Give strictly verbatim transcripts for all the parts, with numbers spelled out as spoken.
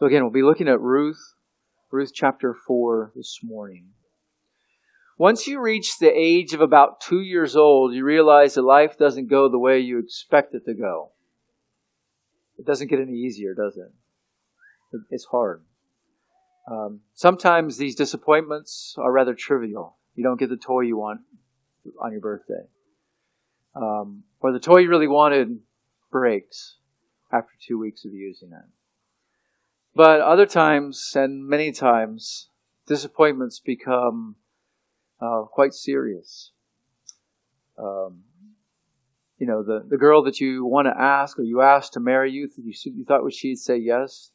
So again, we'll be looking at Ruth, Ruth chapter four this morning. Once you reach the age of about two years old, you realize that life doesn't go the way you expect it to go. It doesn't get any easier, does it? It's hard. Um, sometimes these disappointments are rather trivial. You don't get the toy you want on your birthday. Um, or the toy you really wanted breaks after two weeks of using it. But other times, and many times, disappointments become uh, quite serious. Um, you know, the, the girl that you want to ask, or you asked to marry you, you, you thought she'd say yes,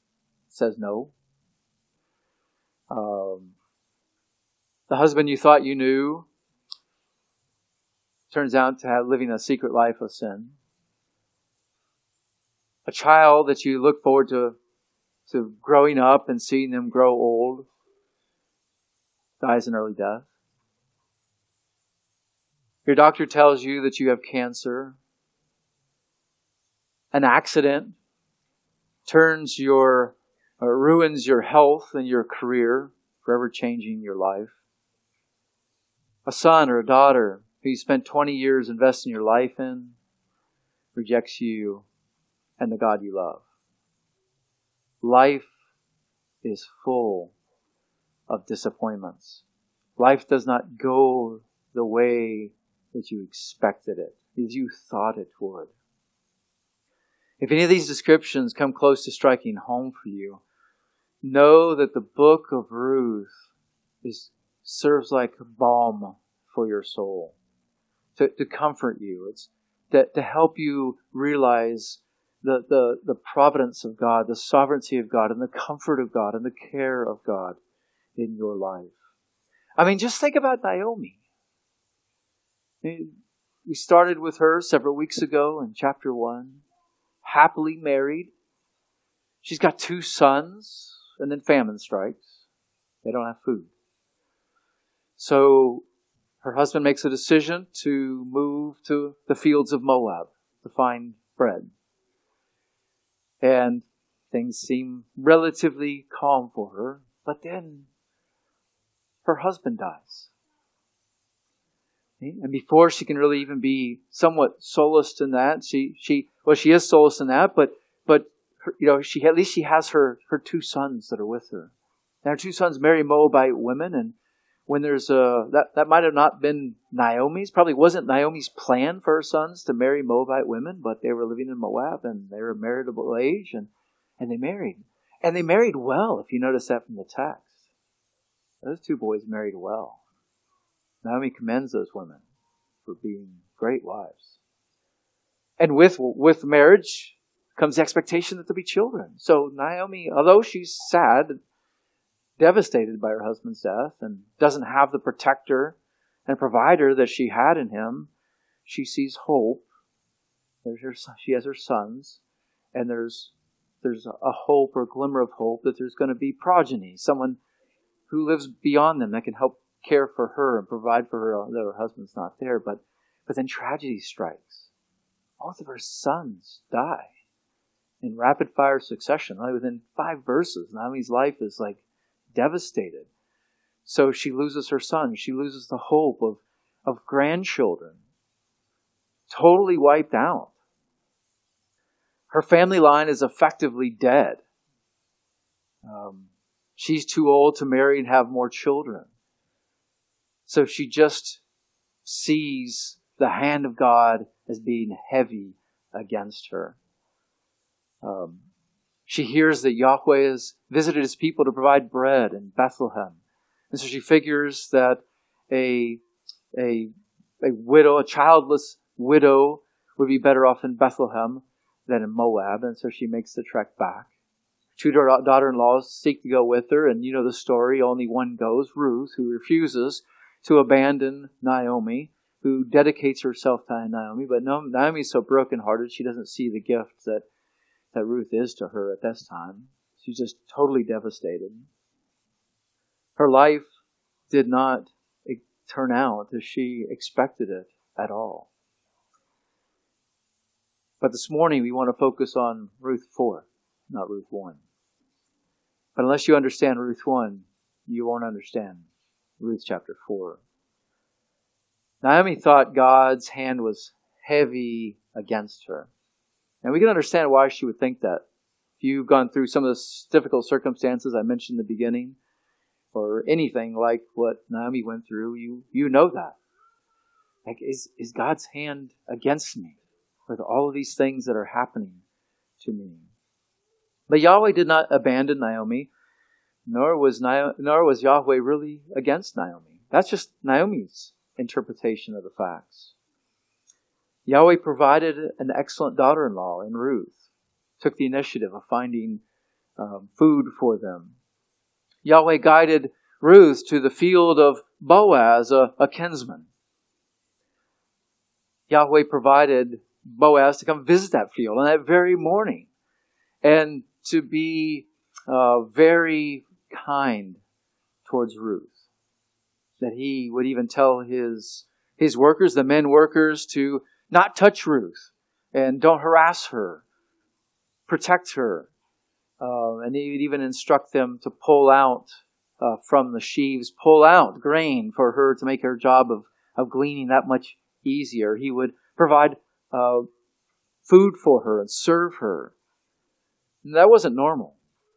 says no. Um, the husband you thought you knew turns out to have living a secret life of sin. A child that you look forward to to growing up and seeing them grow old dies an early death. Your doctor tells you that you have cancer. An accident turns your or ruins your health and your career, forever changing your life. A son or a daughter who you spent twenty years investing your life in rejects you and the God you love. Life is full of disappointments. Life does not go the way that you expected it, as you thought it would. If any of these descriptions come close to striking home for you, know that the book of Ruth is, serves like balm for your soul, to, to comfort you, it's that to help you realize the, the, the providence of God, the sovereignty of God, and the comfort of God, and the care of God in your life. I mean, just think about Naomi. We started with her several weeks ago in chapter one. Happily married. She's got two sons, and then famine strikes. They don't have food. So her husband makes a decision to move to the fields of Moab to find bread. And things seem relatively calm for her, but then her husband dies. And before she can really even be somewhat solaced in that, she, she well, she is solaced in that, but but her, you know, she at least she has her, her two sons that are with her. And her two sons marry Moabite women, and when there's a that, that might have not been Naomi's, probably wasn't Naomi's plan for her sons to marry Moabite women, but they were living in Moab and they were marriageable age, and, and they married. And they married well, if you notice that from the text. Those two boys married well. Naomi commends those women for being great wives. And with with marriage comes the expectation that there'll be children. So Naomi, although she's sad, devastated by her husband's death, and doesn't have the protector and provider that she had in him, she sees hope. There's her, she has her sons, and there's, there's a hope or glimmer of hope that there's going to be progeny, someone who lives beyond them that can help care for her and provide for her, although her husband's not there. But but then tragedy strikes. Both of her sons die in rapid fire succession. Like within five verses, Naomi's life is like devastated. So she loses her son. She loses the hope of, of grandchildren. Totally wiped out. Her family line is effectively dead. Um, she's too old to marry and have more children. So she just sees the hand of God as being heavy against her. Um, she hears that Yahweh has visited his people to provide bread in Bethlehem. And so she figures that a, a, a widow, a childless widow, would be better off in Bethlehem than in Moab. And so she makes the trek back. Two daughter-in-laws seek to go with her. And you know the story, only one goes, Ruth, who refuses to abandon Naomi, who dedicates herself to Naomi. But Naomi is so brokenhearted, she doesn't see the gift that, that Ruth is to her at this time. She's just totally devastated. Her life did not turn out as she expected it at all. But this morning, we want to focus on Ruth four, not Ruth one. But unless you understand Ruth one, you won't understand Ruth chapter four. Naomi thought God's hand was heavy against her. And we can understand why she would think that. If you've gone through some of the difficult circumstances I mentioned in the beginning, or anything like what Naomi went through, you you know that. Like, is, is God's hand against me with all of these things that are happening to me? But Yahweh did not abandon Naomi, nor was Naomi, nor was Yahweh really against Naomi. That's just Naomi's interpretation of the facts. Yahweh provided an excellent daughter-in-law in Ruth, took the initiative of finding um, food for them. Yahweh guided Ruth to the field of Boaz, a, a kinsman. Yahweh provided Boaz to come visit that field on that very morning and to be uh, very kind towards Ruth. That he would even tell his his workers, the men workers, to not touch Ruth and don't harass her, protect her. Uh, and he would even instruct them to pull out uh, from the sheaves, pull out grain for her to make her job of, of gleaning that much easier. He would provide uh, food for her and serve her. And that wasn't normal.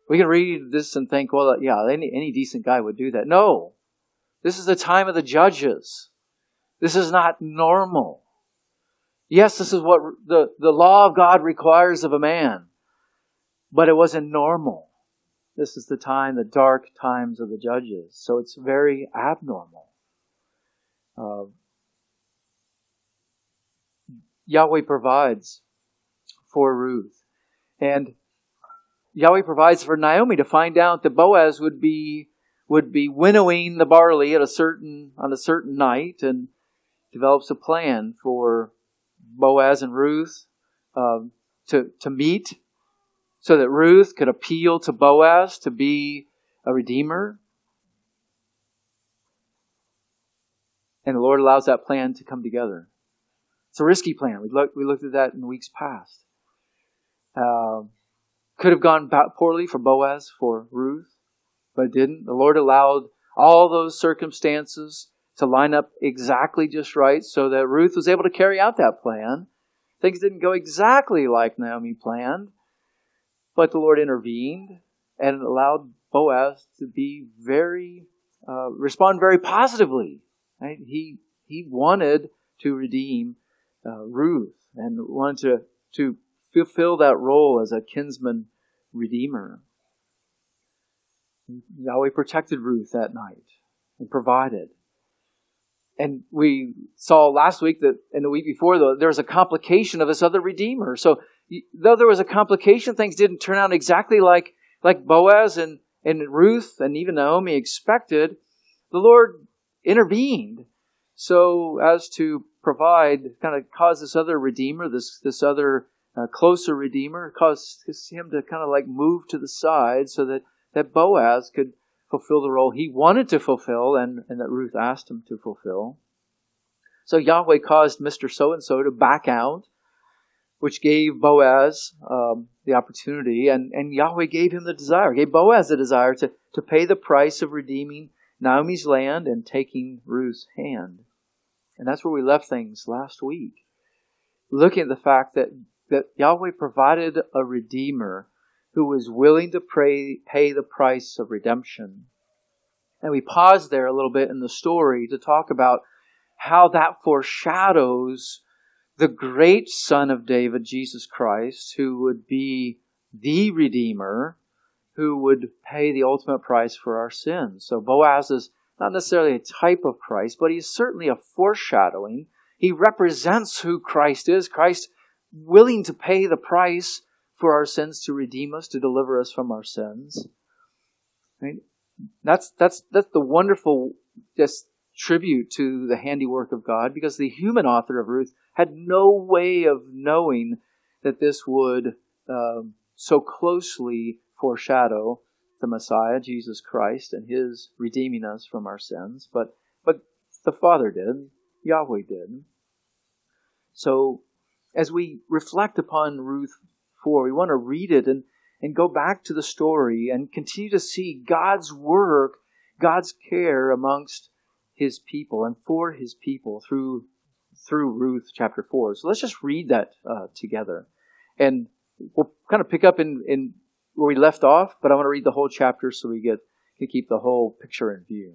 We can read this and think, well, yeah, any, any decent guy would do that. No. This is the time of the judges. This is not normal. Yes, this is what the, the law of God requires of a man. But it wasn't normal. This is the time, the dark times of the judges. So it's very abnormal. Uh, Yahweh provides for Ruth. And Yahweh provides for Naomi to find out that Boaz would be would be winnowing the barley at a certain on a certain night, and develops a plan for Boaz and Ruth um, to, to meet so that Ruth could appeal to Boaz to be a redeemer. And the Lord allows that plan to come together. It's a risky plan. We looked, we looked at that in weeks past. Uh, could have gone poorly for Boaz, for Ruth, but it didn't. The Lord allowed all those circumstances to line up exactly just right so that Ruth was able to carry out that plan. Things didn't go exactly like Naomi planned, but the Lord intervened and allowed Boaz to be very, uh, respond very positively. Right? He he wanted to redeem uh, Ruth and wanted to, to fulfill that role as a kinsman redeemer. Yahweh protected Ruth that night and provided. And we saw last week that, and the week before, though, there was a complication of this other redeemer. So though there was a complication, things didn't turn out exactly like, like Boaz and, and Ruth and even Naomi expected. The Lord intervened so as to provide, kind of cause this other redeemer, this, this other uh, closer redeemer, cause him to kind of like move to the side so that, that Boaz could fulfill the role he wanted to fulfill and, and that Ruth asked him to fulfill. So Yahweh caused Mister So-and-so to back out, which gave Boaz um, the opportunity, and, and Yahweh gave him the desire, gave Boaz the desire to, to pay the price of redeeming Naomi's land and taking Ruth's hand. And that's where we left things last week, looking at the fact that, that Yahweh provided a redeemer who was willing to pray, pay the price of redemption. And we paused there a little bit in the story to talk about how that foreshadows the great Son of David, Jesus Christ, who would be the Redeemer, who would pay the ultimate price for our sins. So Boaz is not necessarily a type of Christ, but he's certainly a foreshadowing. He represents who Christ is. Christ willing to pay the price for our sins, to redeem us, to deliver us from our sins. Right? That's that's that's the wonderful just tribute to the handiwork of God, because the human author of Ruth had no way of knowing that this would um, so closely foreshadow the Messiah, Jesus Christ, and His redeeming us from our sins. But but the Father did, Yahweh did. So as we reflect upon Ruth four, we want to read it and, and go back to the story and continue to see God's work, God's care amongst his people and for his people through through Ruth chapter four. So let's just read that uh, together. And we'll kind of pick up in, in where we left off, but I want to read the whole chapter so we get to keep the whole picture in view.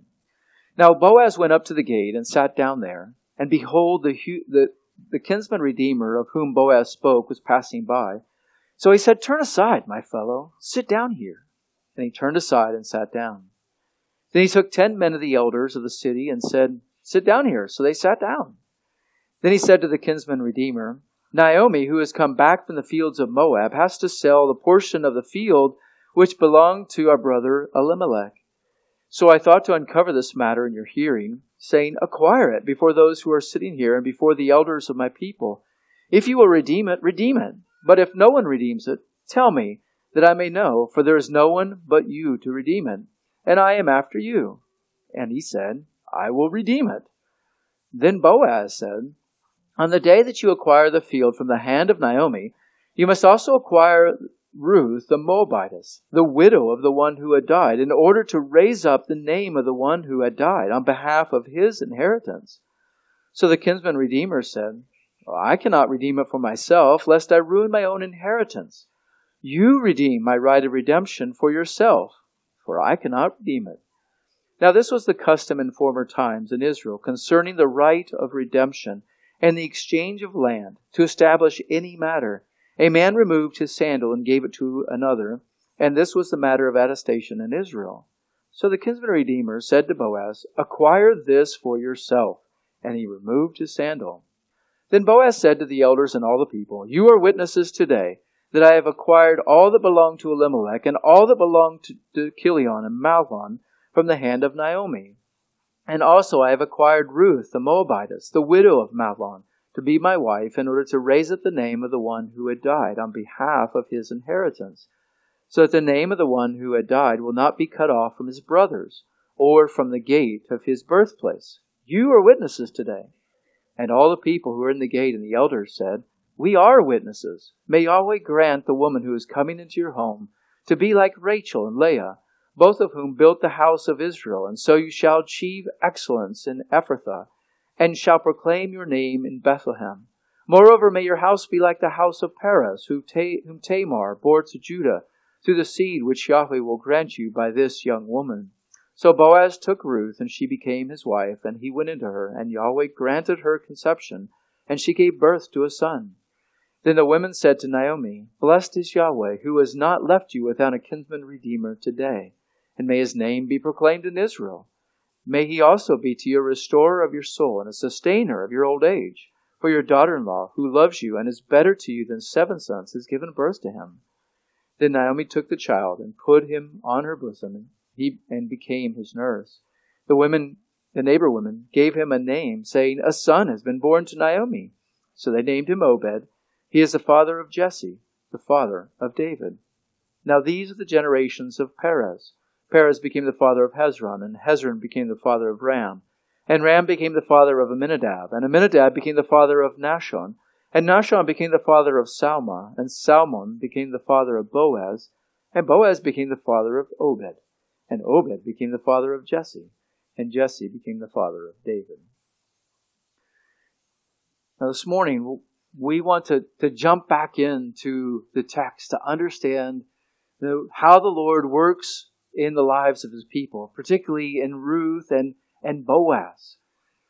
Now Boaz went up to the gate and sat down there, and behold, the, the, the kinsman redeemer of whom Boaz spoke was passing by. So he said, "Turn aside, my fellow, sit down here." And he turned aside and sat down. Then he took ten men of the elders of the city and said, "Sit down here." So they sat down. Then he said to the kinsman redeemer, "Naomi, who has come back from the fields of Moab, has to sell the portion of the field which belonged to our brother Elimelech. So I thought to uncover this matter in your hearing, saying, acquire it before those who are sitting here and before the elders of my people. If you will redeem it, redeem it. But if no one redeems it, tell me, that I may know, for there is no one but you to redeem it, and I am after you." And he said, "I will redeem it." Then Boaz said, "On the day that you acquire the field from the hand of Naomi, you must also acquire Ruth the Moabitess, the widow of the one who had died, in order to raise up the name of the one who had died on behalf of his inheritance." So the kinsman redeemer said, "Well, I cannot redeem it for myself, lest I ruin my own inheritance. You redeem my right of redemption for yourself, for I cannot redeem it." Now this was the custom in former times in Israel concerning the right of redemption and the exchange of land to establish any matter. A man removed his sandal and gave it to another, and this was the matter of attestation in Israel. So the kinsman redeemer said to Boaz, "Acquire this for yourself." And he removed his sandal. Then Boaz said to the elders and all the people, "You are witnesses today that I have acquired all that belonged to Elimelech and all that belonged to, to Chilion and Mahlon from the hand of Naomi. And also I have acquired Ruth the Moabitess, the widow of Mahlon, to be my wife, in order to raise up the name of the one who had died on behalf of his inheritance, so that the name of the one who had died will not be cut off from his brothers or from the gate of his birthplace. You are witnesses today." And all the people who were in the gate and the elders said, "We are witnesses. May Yahweh grant the woman who is coming into your home to be like Rachel and Leah, both of whom built the house of Israel, and so you shall achieve excellence in Ephrathah, and shall proclaim your name in Bethlehem. Moreover, may your house be like the house of Perez, whom Tamar bore to Judah, through the seed which Yahweh will grant you by this young woman." So Boaz took Ruth, and she became his wife, and he went into her, and Yahweh granted her conception, and she gave birth to a son. Then the women said to Naomi, "Blessed is Yahweh, who has not left you without a kinsman redeemer today, and may his name be proclaimed in Israel. May he also be to you a restorer of your soul and a sustainer of your old age. For your daughter-in-law, who loves you and is better to you than seven sons, has given birth to him." Then Naomi took the child and put him on her bosom, and he and became his nurse. The women, the neighbor women, gave him a name, saying, "A son has been born to Naomi." So they named him Obed. He is the father of Jesse, the father of David. Now these are the generations of Perez. Perez became the father of Hezron, and Hezron became the father of Ram. And Ram became the father of Amminadab, and Amminadab became the father of Nahshon, and Nahshon became the father of Salma, and Salmon became the father of Boaz, and Boaz became the father of Obed, and Obed became the father of Jesse, and Jesse became the father of David. Now this morning, we want to, to jump back into the text to understand the, how the Lord works in the lives of his people, particularly in Ruth and, and Boaz.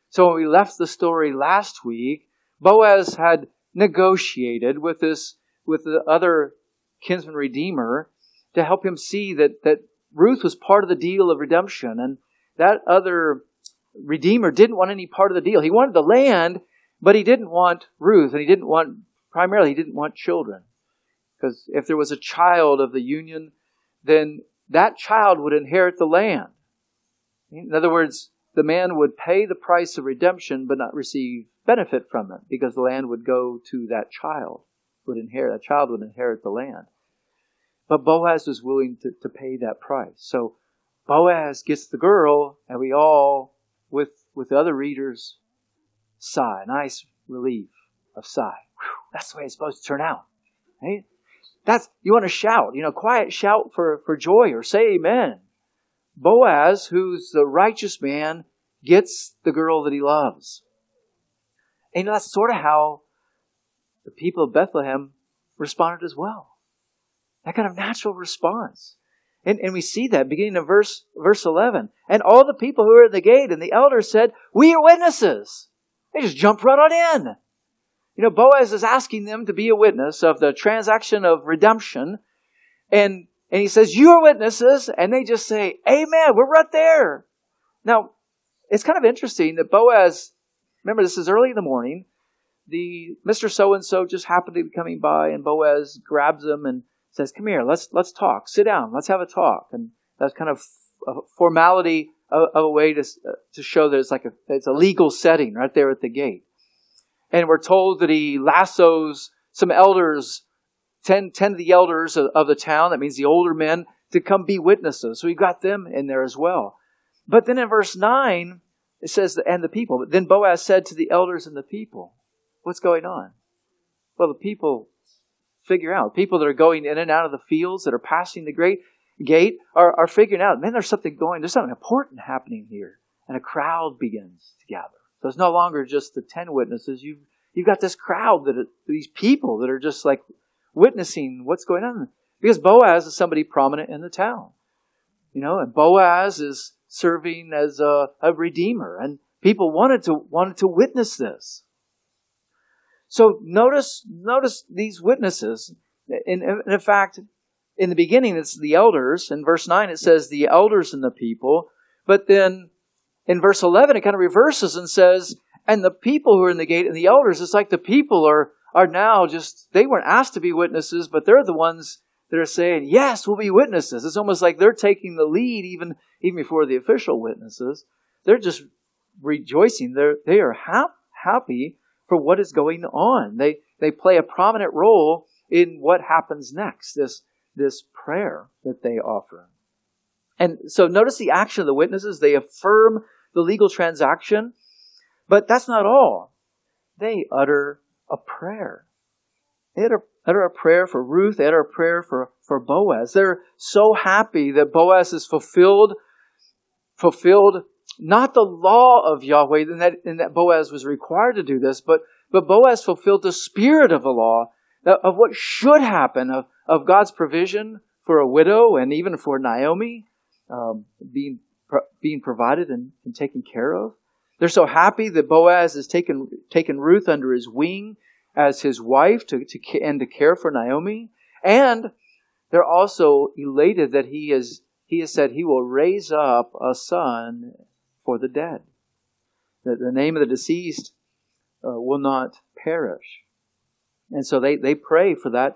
So when we left the story last week, Boaz had negotiated with this with the other kinsman redeemer to help him see that, that Ruth was part of the deal of redemption, and that other redeemer didn't want any part of the deal. He wanted the land, but he didn't want Ruth, and he didn't want, primarily he didn't want children. Because if there was a child of the union, then that child would inherit the land. In other words, the man would pay the price of redemption but not receive benefit from it, because the land would go to that child, would inherit, that child would inherit the land. But Boaz was willing to, to pay that price. So Boaz gets the girl, and we all, with, with the other readers, sigh, a nice relief of sigh. Whew, that's the way it's supposed to turn out, right? That's, you want to shout, you know, quiet shout for, for joy, or say amen. Boaz, who's the righteous man, gets the girl that he loves. And that's sort of how the people of Bethlehem responded as well. That kind of natural response. And, and we see that beginning of verse, verse eleven. And all the people who were at the gate and the elders said, "We are witnesses." They just jumped right on in. You know, Boaz is asking them to be a witness of the transaction of redemption. And, and he says, "You are witnesses." And they just say, "Amen, we're right there." Now, it's kind of interesting that Boaz, remember this is early in the morning, the Mister So-and-so just happened to be coming by, and Boaz grabs him and says, "Come here, let's let's talk. Sit down. Let's have a talk." And that's kind of a formality of, of a way to to show that it's like a it's a legal setting right there at the gate. And we're told that he lassos some elders, ten ten of the elders of, of the town. That means the older men, to come be witnesses. So he got them in there as well. But then in verse nine it says, "And the people." But then Boaz said to the elders and the people, "What's going on?" Well, the people figure out. People that are going in and out of the fields, that are passing the great gate, are, are figuring out, man, there's something going, there's something important happening here. And a crowd begins to gather. So it's no longer just the ten witnesses. You've, you've got this crowd, that are, these people that are just like witnessing what's going on. Because Boaz is somebody prominent in the town. You know, and Boaz is serving as a, a redeemer. And people wanted to wanted to witness this. So notice, notice these witnesses. In, in, in fact, in the beginning, it's the elders. In verse nine, it says the elders and the people. But then in verse eleven, it kind of reverses and says, and the people who are in the gate and the elders. It's like the people are, are now just, they weren't asked to be witnesses, but they're the ones that are saying, yes, we'll be witnesses. It's almost like they're taking the lead even, even before the official witnesses. They're just rejoicing. They're, they are ha- happy. For what is going on. They they play a prominent role in what happens next, this, this prayer that they offer. And so notice the action of the witnesses. They affirm the legal transaction, but that's not all. They utter a prayer. They utter, utter a prayer for Ruth. They utter a prayer for, for Boaz. They're so happy that Boaz has fulfilled, fulfilled not the law of Yahweh, in that, in that Boaz was required to do this, but, but Boaz fulfilled the spirit of the law, of what should happen, of, of God's provision for a widow and even for Naomi, um, being, being provided and, and taken care of. They're so happy that Boaz has taken, taken Ruth under his wing as his wife to, to, and to care for Naomi. And they're also elated that he is, he has said he will raise up a son for the dead, that the name of the deceased uh, will not perish. And so they, they pray for that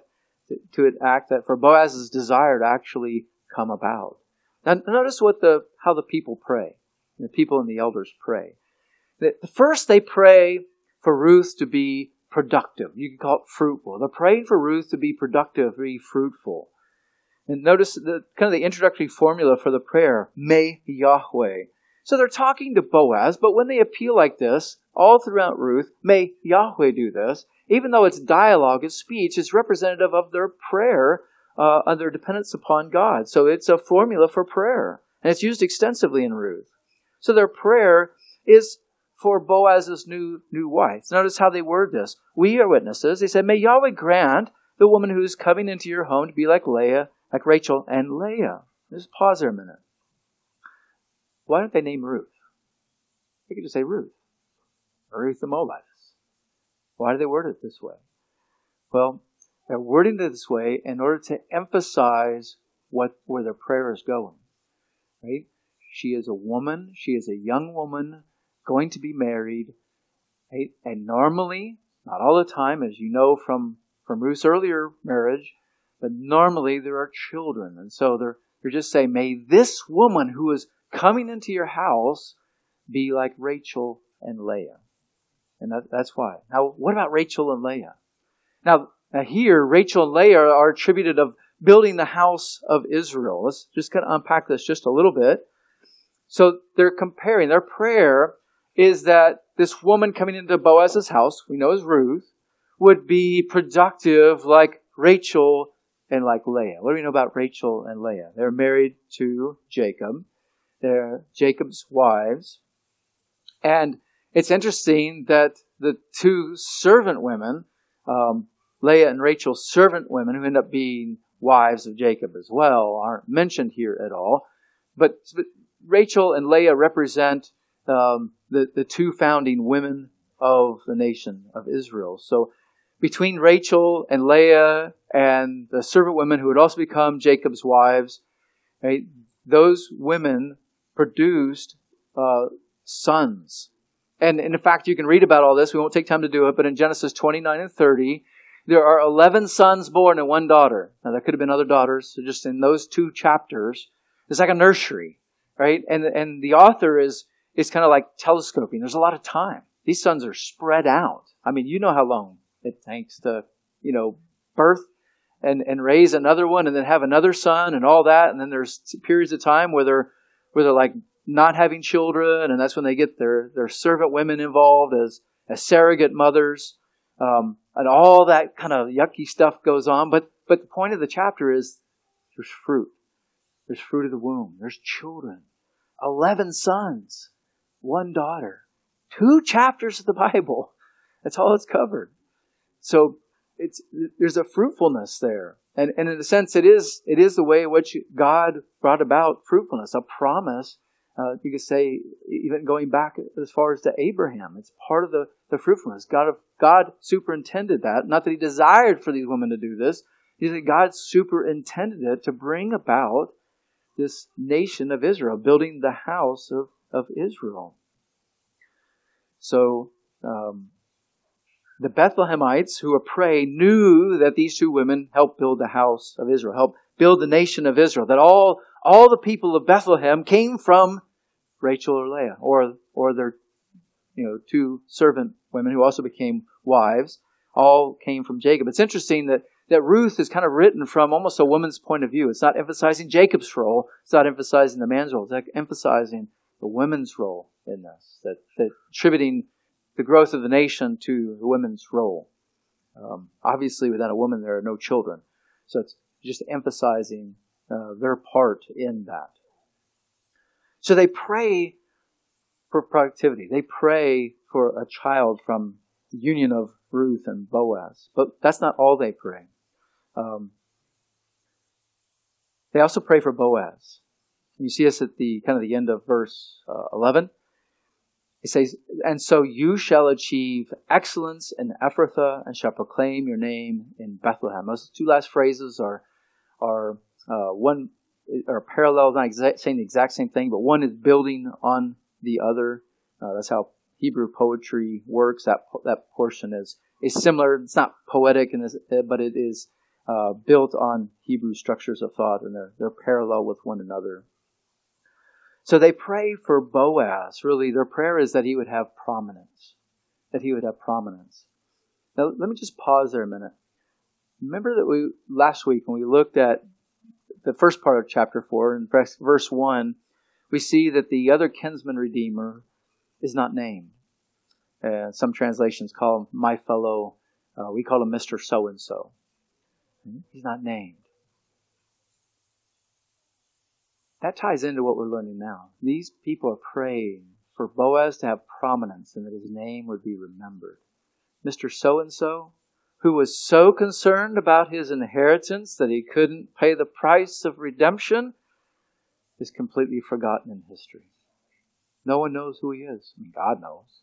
to, to act, that for Boaz's desire to actually come about. Now notice what the how the people pray, the people and the elders pray. First, they pray for Ruth to be productive. You can call it fruitful. They're praying for Ruth to be productive, to be fruitful. And notice the kind of the introductory formula for the prayer, "May Yahweh." So they're talking to Boaz, but when they appeal like this, all throughout Ruth, may Yahweh do this, even though it's dialogue, it's speech, it's representative of their prayer, uh, of their dependence upon God. So it's a formula for prayer, and it's used extensively in Ruth. So their prayer is for Boaz's new, new wife. Notice how they word this. "We are witnesses." They said, "May Yahweh grant the woman who is coming into your home to be like Leah, like Rachel and Leah." Just pause there a minute. Why don't they name Ruth? They could just say Ruth, or Ruth the Moabitess. Why do they word it this way? Well, they're wording it this way in order to emphasize what where their prayer is going. Right? She is a woman. She is a young woman going to be married. Right? And normally, not all the time, as you know from, from Ruth's earlier marriage, but normally there are children. And so they're, they're just saying, may this woman who is coming into your house be like Rachel and Leah. And that, that's why. Now, what about Rachel and Leah? Now, now, here, Rachel and Leah are attributed of building the house of Israel. Let's just kind of unpack this just a little bit. So they're comparing. Their prayer is that this woman coming into Boaz's house, we know as Ruth, would be productive like Rachel and like Leah. What do we know about Rachel and Leah? They're married to Jacob. They're Jacob's wives. And it's interesting that the two servant women, um, Leah and Rachel, servant women, who end up being wives of Jacob as well, aren't mentioned here at all. But, but Rachel and Leah represent um, the, the two founding women of the nation of Israel. So between Rachel and Leah and the servant women who would also become Jacob's wives, right, those women produced uh, sons. And, and in fact, you can read about all this. We won't take time to do it. But in Genesis twenty-nine and thirty, there are eleven sons born and one daughter. Now, there could have been other daughters. So just in those two chapters, it's like a nursery, right? And, and the author is, is kind of like telescoping. There's a lot of time. These sons are spread out. I mean, you know how long it takes to, you know, birth and, and raise another one and then have another son and all that. And then there's periods of time where they're, where they're like not having children. And that's when they get their, their servant women involved as, as surrogate mothers. Um, and all that kind of yucky stuff goes on. But, but the point of the chapter is there's fruit. There's fruit of the womb. There's children. Eleven sons. One daughter. Two chapters of the Bible. That's all it's covered. So it's there's a fruitfulness there. And, and in a sense, it is it is the way in which God brought about fruitfulness, a promise, uh, you could say, even going back as far as to Abraham. It's part of the, the fruitfulness. God, God superintended that. Not that He desired for these women to do this. He said God superintended it to bring about this nation of Israel, building the house of, of Israel. So um, the Bethlehemites who were praying knew that these two women helped build the house of Israel, helped build the nation of Israel, that all, all the people of Bethlehem came from Rachel or Leah, or or their you know two servant women who also became wives, all came from Jacob. It's interesting that, that Ruth is kind of written from almost a woman's point of view. It's not emphasizing Jacob's role. It's not emphasizing the man's role. It's like emphasizing the women's role in this, that, that attributing the growth of the nation to the women's role. Um, obviously, without a woman, there are no children. So it's just emphasizing uh, their part in that. So they pray for productivity. They pray for a child from the union of Ruth and Boaz. But that's not all they pray. Um, they also pray for Boaz. You see us at the kind of the end of verse uh, eleven. It says, "And so you shall achieve excellence in Ephrathah, and shall proclaim your name in Bethlehem." Those two last phrases are are uh, one are parallel, not exact, saying the exact same thing, but one is building on the other. Uh, that's how Hebrew poetry works. That that portion is is similar. It's not poetic, in this, but it is uh, built on Hebrew structures of thought, and they're they're parallel with one another. So they pray for Boaz. Really, their prayer is that he would have prominence. That he would have prominence. Now, let me just pause there a minute. Remember that we last week when we looked at the first part of chapter four, in verse one, we see that the other kinsman redeemer is not named. Uh, some translations call him my fellow. Uh, we call him Mister So-and-so. He's not named. That ties into what we're learning now. These people are praying for Boaz to have prominence and that his name would be remembered. Mister So-and-so, who was so concerned about his inheritance that he couldn't pay the price of redemption, is completely forgotten in history. No one knows who he is. I mean, God knows.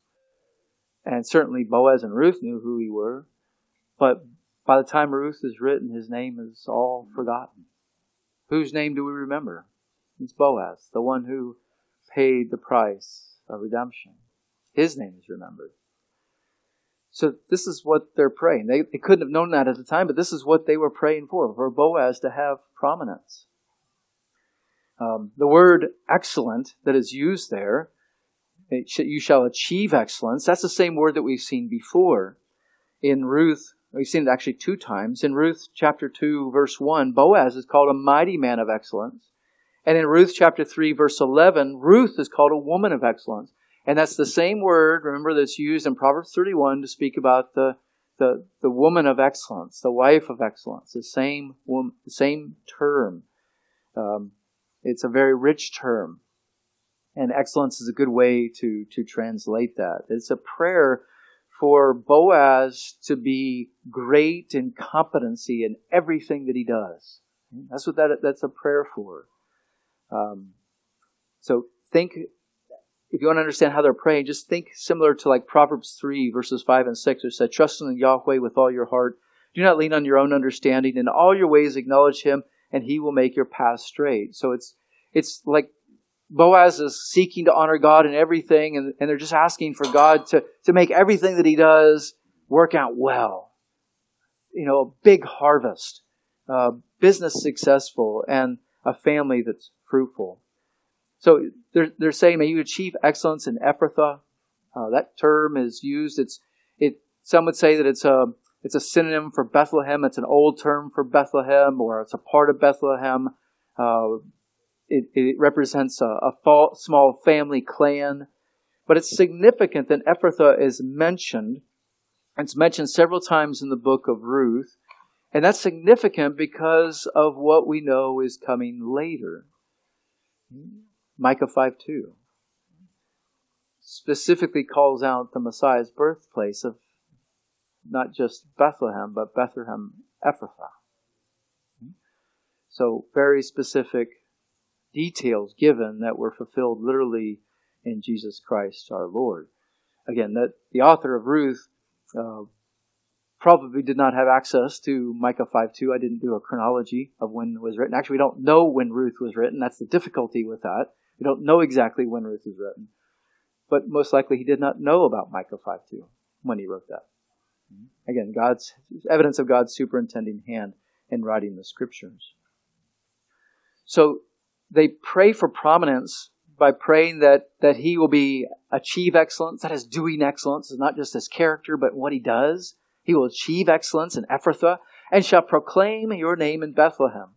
And certainly Boaz and Ruth knew who he were. But by the time Ruth is written, his name is all forgotten. Whose name do we remember? It's Boaz, the one who paid the price of redemption. His name is remembered. So this is what they're praying. They, they couldn't have known that at the time, but this is what they were praying for, for Boaz to have prominence. Um, the word excellent that is used there, it sh- you shall achieve excellence, that's the same word that we've seen before. In Ruth, we've seen it actually two times. In Ruth chapter two, verse one, Boaz is called a mighty man of excellence. And in Ruth chapter three, verse eleven, Ruth is called a woman of excellence. And that's the same word, remember, that's used in Proverbs thirty-one to speak about the, the, the woman of excellence, the wife of excellence, the same woman, the same term. Um, it's a very rich term. And excellence is a good way to, to translate that. It's a prayer for Boaz to be great in competency in everything that he does. That's what that, that's a prayer for. Um, so think, if you want to understand how they're praying, just think similar to like Proverbs three, verses five and six, which said, "Trust in Yahweh with all your heart. Do not lean on your own understanding. In all your ways acknowledge Him, and He will make your path straight." So it's it's like Boaz is seeking to honor God in everything, and, and they're just asking for God to, to make everything that he does work out well. You know, a big harvest, uh, business successful, and a family that's fruitful. So they're, they're saying, may you achieve excellence in Ephrathah. Uh, that term is used. It's it. Some would say that it's a it's a synonym for Bethlehem. It's an old term for Bethlehem, or it's a part of Bethlehem. Uh, It, it represents a, a small family clan. But it's significant that Ephrathah is mentioned. It's mentioned several times in the book of Ruth. And that's significant because of what we know is coming later. Micah five two specifically calls out the Messiah's birthplace of not just Bethlehem, but Bethlehem Ephrathah. So very specific details given that were fulfilled literally in Jesus Christ our Lord. Again, that the author of Ruth uh, probably did not have access to Micah five two. I didn't do a chronology of when it was written. Actually, we don't know when Ruth was written. That's the difficulty with that. We don't know exactly when Ruth was written. But most likely he did not know about Micah five two when he wrote that. Again, God's evidence of God's superintending hand in writing the Scriptures. So, they pray for prominence by praying that, that he will be achieve excellence. That is doing excellence. It's not just his character, but what he does. He will achieve excellence in Ephrathah and shall proclaim your name in Bethlehem.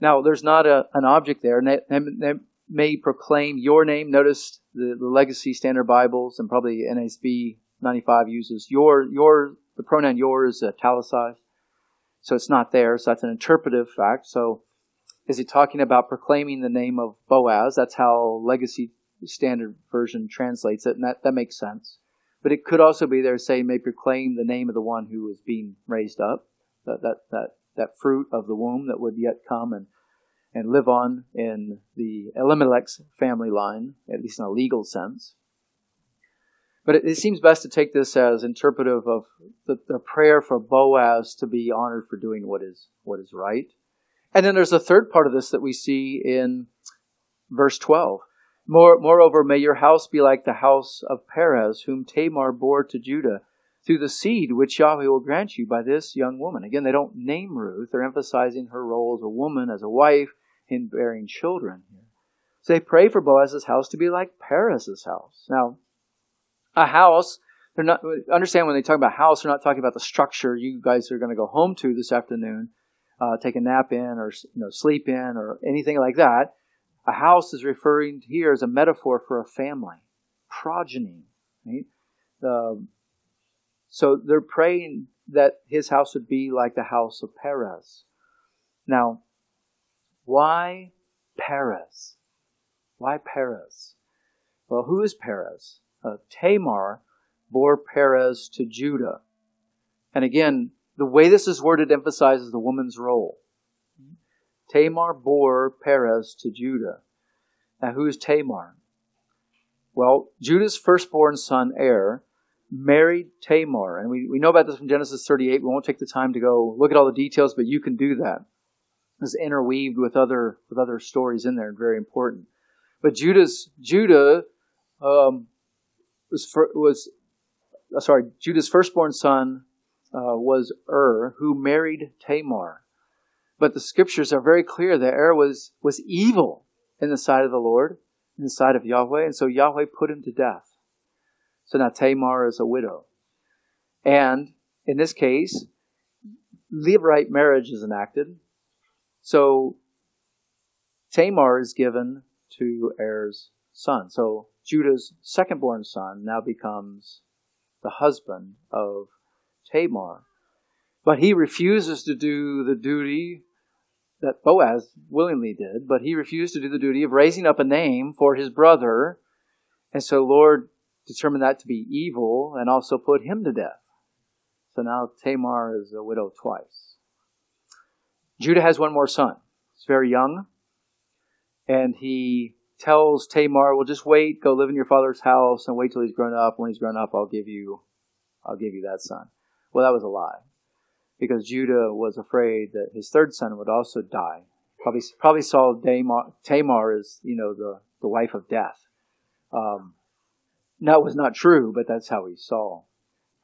Now, there's not a, an object there. They, they may proclaim your name. Notice the, the Legacy Standard Bibles and probably N A S B ninety-five uses your, your, the pronoun your is italicized. So it's not there. So that's an interpretive fact. So, is he talking about proclaiming the name of Boaz? That's how Legacy Standard Version translates it, and that, that makes sense. But it could also be there saying, may proclaim the name of the one who is being raised up, that that that, that fruit of the womb that would yet come and, and live on in the Elimelech's family line, at least in a legal sense. But it, it seems best to take this as interpretive of the, the prayer for Boaz to be honored for doing what is what is right. And then there's a third part of this that we see in verse twelve. More, moreover, may your house be like the house of Perez, whom Tamar bore to Judah, through the seed which Yahweh will grant you by this young woman. Again, they don't name Ruth. They're emphasizing her role as a woman, as a wife, in bearing children. So they pray for Boaz's house to be like Perez's house. Now, a house, they're not, understand when they talk about house, they're not talking about the structure you guys are going to go home to this afternoon. Uh, take a nap in, or you know, sleep in, or anything like that. A house is referring here as a metaphor for a family, progeny. Right? Um, so they're praying that his house would be like the house of Perez. Now, why Perez? Why Perez? Well, who is Perez? Uh, Tamar bore Perez to Judah, and again, the way this is worded emphasizes the woman's role. Tamar bore Perez to Judah. Now, who is Tamar? Well, Judah's firstborn son, Er, married Tamar. And we, we know about this from Genesis thirty-eight. We won't take the time to go look at all the details, but you can do that. It's interweaved with other with other stories in there, and very important. But Judah's, Judah um, was, for, was sorry, Judah's firstborn son, Uh, was Er, who married Tamar. But the Scriptures are very clear that Er was, was evil in the sight of the Lord, in the sight of Yahweh, and so Yahweh put him to death. So now Tamar is a widow. And in this case, Levite marriage is enacted. So Tamar is given to Er's son. So Judah's second-born son now becomes the husband of Tamar. But he refuses to do the duty that Boaz willingly did, but he refused to do the duty of raising up a name for his brother. And so Lord determined that to be evil and also put him to death. So now Tamar is a widow twice. Judah has one more son. He's very young. And he tells Tamar, well, just wait, go live in your father's house and wait till he's grown up. When he's grown up, I'll give you, I'll give you that son. Well, that was a lie. Because Judah was afraid that his third son would also die. Probably, probably saw Tamar as, you know, the, the wife of death. Um, that was not true, but that's how he saw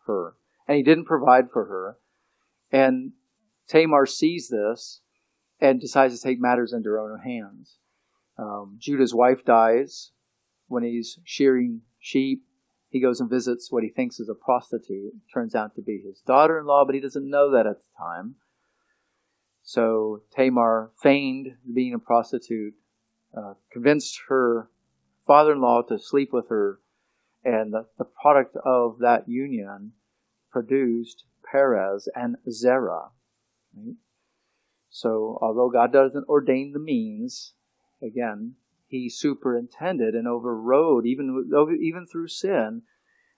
her. And he didn't provide for her. And Tamar sees this and decides to take matters into her own hands. Um, Judah's wife dies when he's shearing sheep. He goes and visits what he thinks is a prostitute. It turns out to be his daughter-in-law, but he doesn't know that at the time. So Tamar feigned being a prostitute, uh, convinced her father-in-law to sleep with her, and the, the product of that union produced Perez and Zerah. Right? So although God doesn't ordain the means, again, he superintended and overrode, even, even through sin,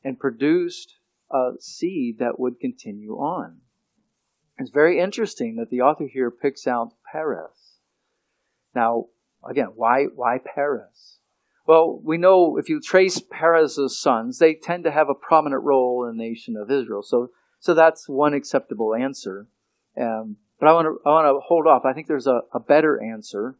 and produced a seed that would continue on. It's very interesting that the author here picks out Perez. Now, again, why why Perez? Well, we know if you trace Perez's sons, they tend to have a prominent role in the nation of Israel. So so that's one acceptable answer. Um, but I want to I want to hold off. I think there's a, a better answer.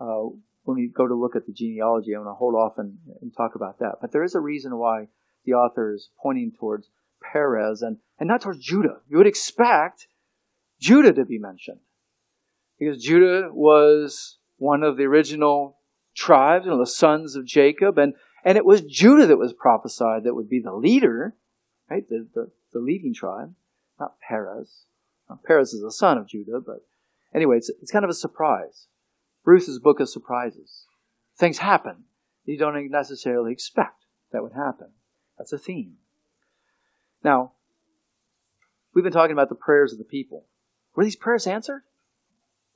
Uh, When we go to look at the genealogy, I'm going to hold off and, and talk about that. But there is a reason why the author is pointing towards Perez and, and not towards Judah. You would expect Judah to be mentioned. Because Judah was one of the original tribes, one of the sons of Jacob. And, and it was Judah that was prophesied that would be the leader, right? The, the, the leading tribe, not Perez. Now, Perez is a son of Judah, but anyway, it's, it's kind of a surprise. Ruth's book of surprises. Things happen you don't necessarily expect that would happen. That's a theme. Now, we've been talking about the prayers of the people. Were these prayers answered?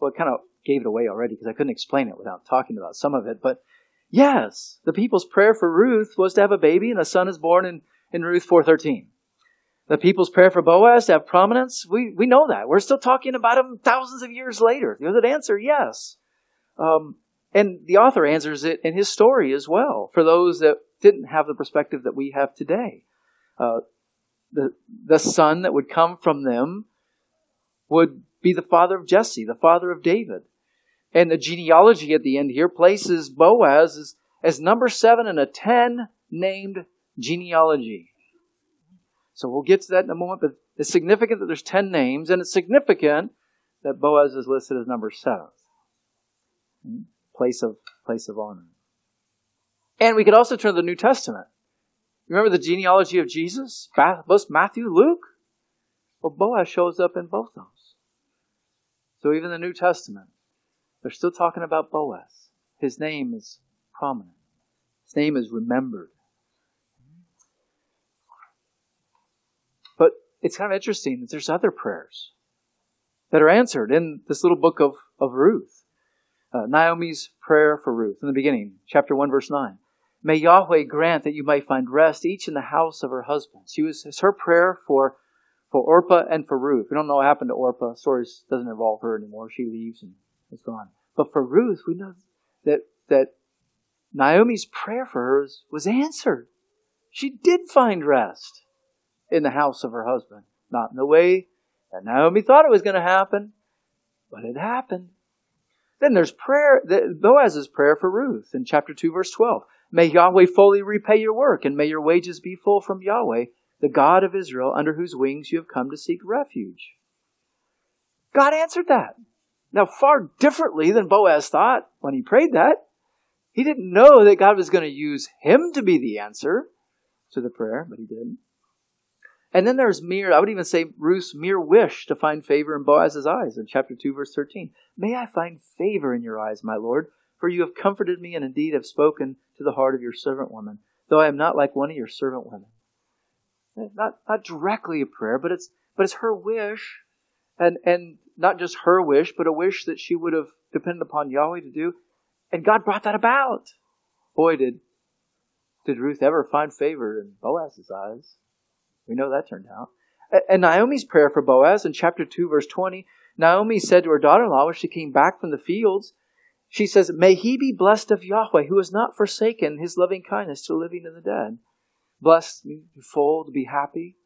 Well, it kind of gave it away already because I couldn't explain it without talking about some of it. But yes, the people's prayer for Ruth was to have a baby and a son is born in, in Ruth four thirteen. The people's prayer for Boaz to have prominence, we, we know that. We're still talking about him thousands of years later. The other answer, yes. Um, and the author answers it in his story as well, for those that didn't have the perspective that we have today. Uh, the, the son that would come from them would be the father of Jesse, the father of David. And the genealogy at the end here places Boaz as, as number seven in a ten named genealogy. So we'll get to that in a moment, but it's significant that there's ten names, and it's significant that Boaz is listed as number seven. Place of place of honor. And we could also turn to the New Testament. Remember the genealogy of Jesus? Both Matthew, Luke? Well, Boaz shows up in both those. So even the New Testament, they're still talking about Boaz. His name is prominent. His name is remembered. But it's kind of interesting that there's other prayers that are answered in this little book of, of Ruth. Uh, Naomi's prayer for Ruth in the beginning, chapter one, verse nine. May Yahweh grant that you may find rest each in the house of her husband. She was, it's her prayer for, for Orpah and for Ruth. We don't know what happened to Orpah. The story doesn't involve her anymore. She leaves and is gone. But for Ruth, we know that, that Naomi's prayer for her was, was answered. She did find rest in the house of her husband. Not in the way that Naomi thought it was going to happen, but it happened. Then there's prayer, Boaz's prayer for Ruth in chapter two, verse twelve. May Yahweh fully repay your work, and may your wages be full from Yahweh, the God of Israel, under whose wings you have come to seek refuge. God answered that. Now, far differently than Boaz thought when he prayed that. He didn't know that God was going to use him to be the answer to the prayer, but he did. And then there's mere, I would even say Ruth's mere wish to find favor in Boaz's eyes in chapter two, verse thirteen. May I find favor in your eyes, my Lord, for you have comforted me and indeed have spoken to the heart of your servant woman, though I am not like one of your servant women. Not, not directly a prayer, but it's But it's her wish, and and not just her wish, but a wish that she would have depended upon Yahweh to do. And God brought that about. Boy, did, did Ruth ever find favor in Boaz's eyes. We know that turned out. And Naomi's prayer for Boaz in chapter two, verse twenty, Naomi said to her daughter-in-law when she came back from the fields, she says, "May he be blessed of Yahweh, who has not forsaken his loving kindness to the living and the dead." Blessed, full, to be happy.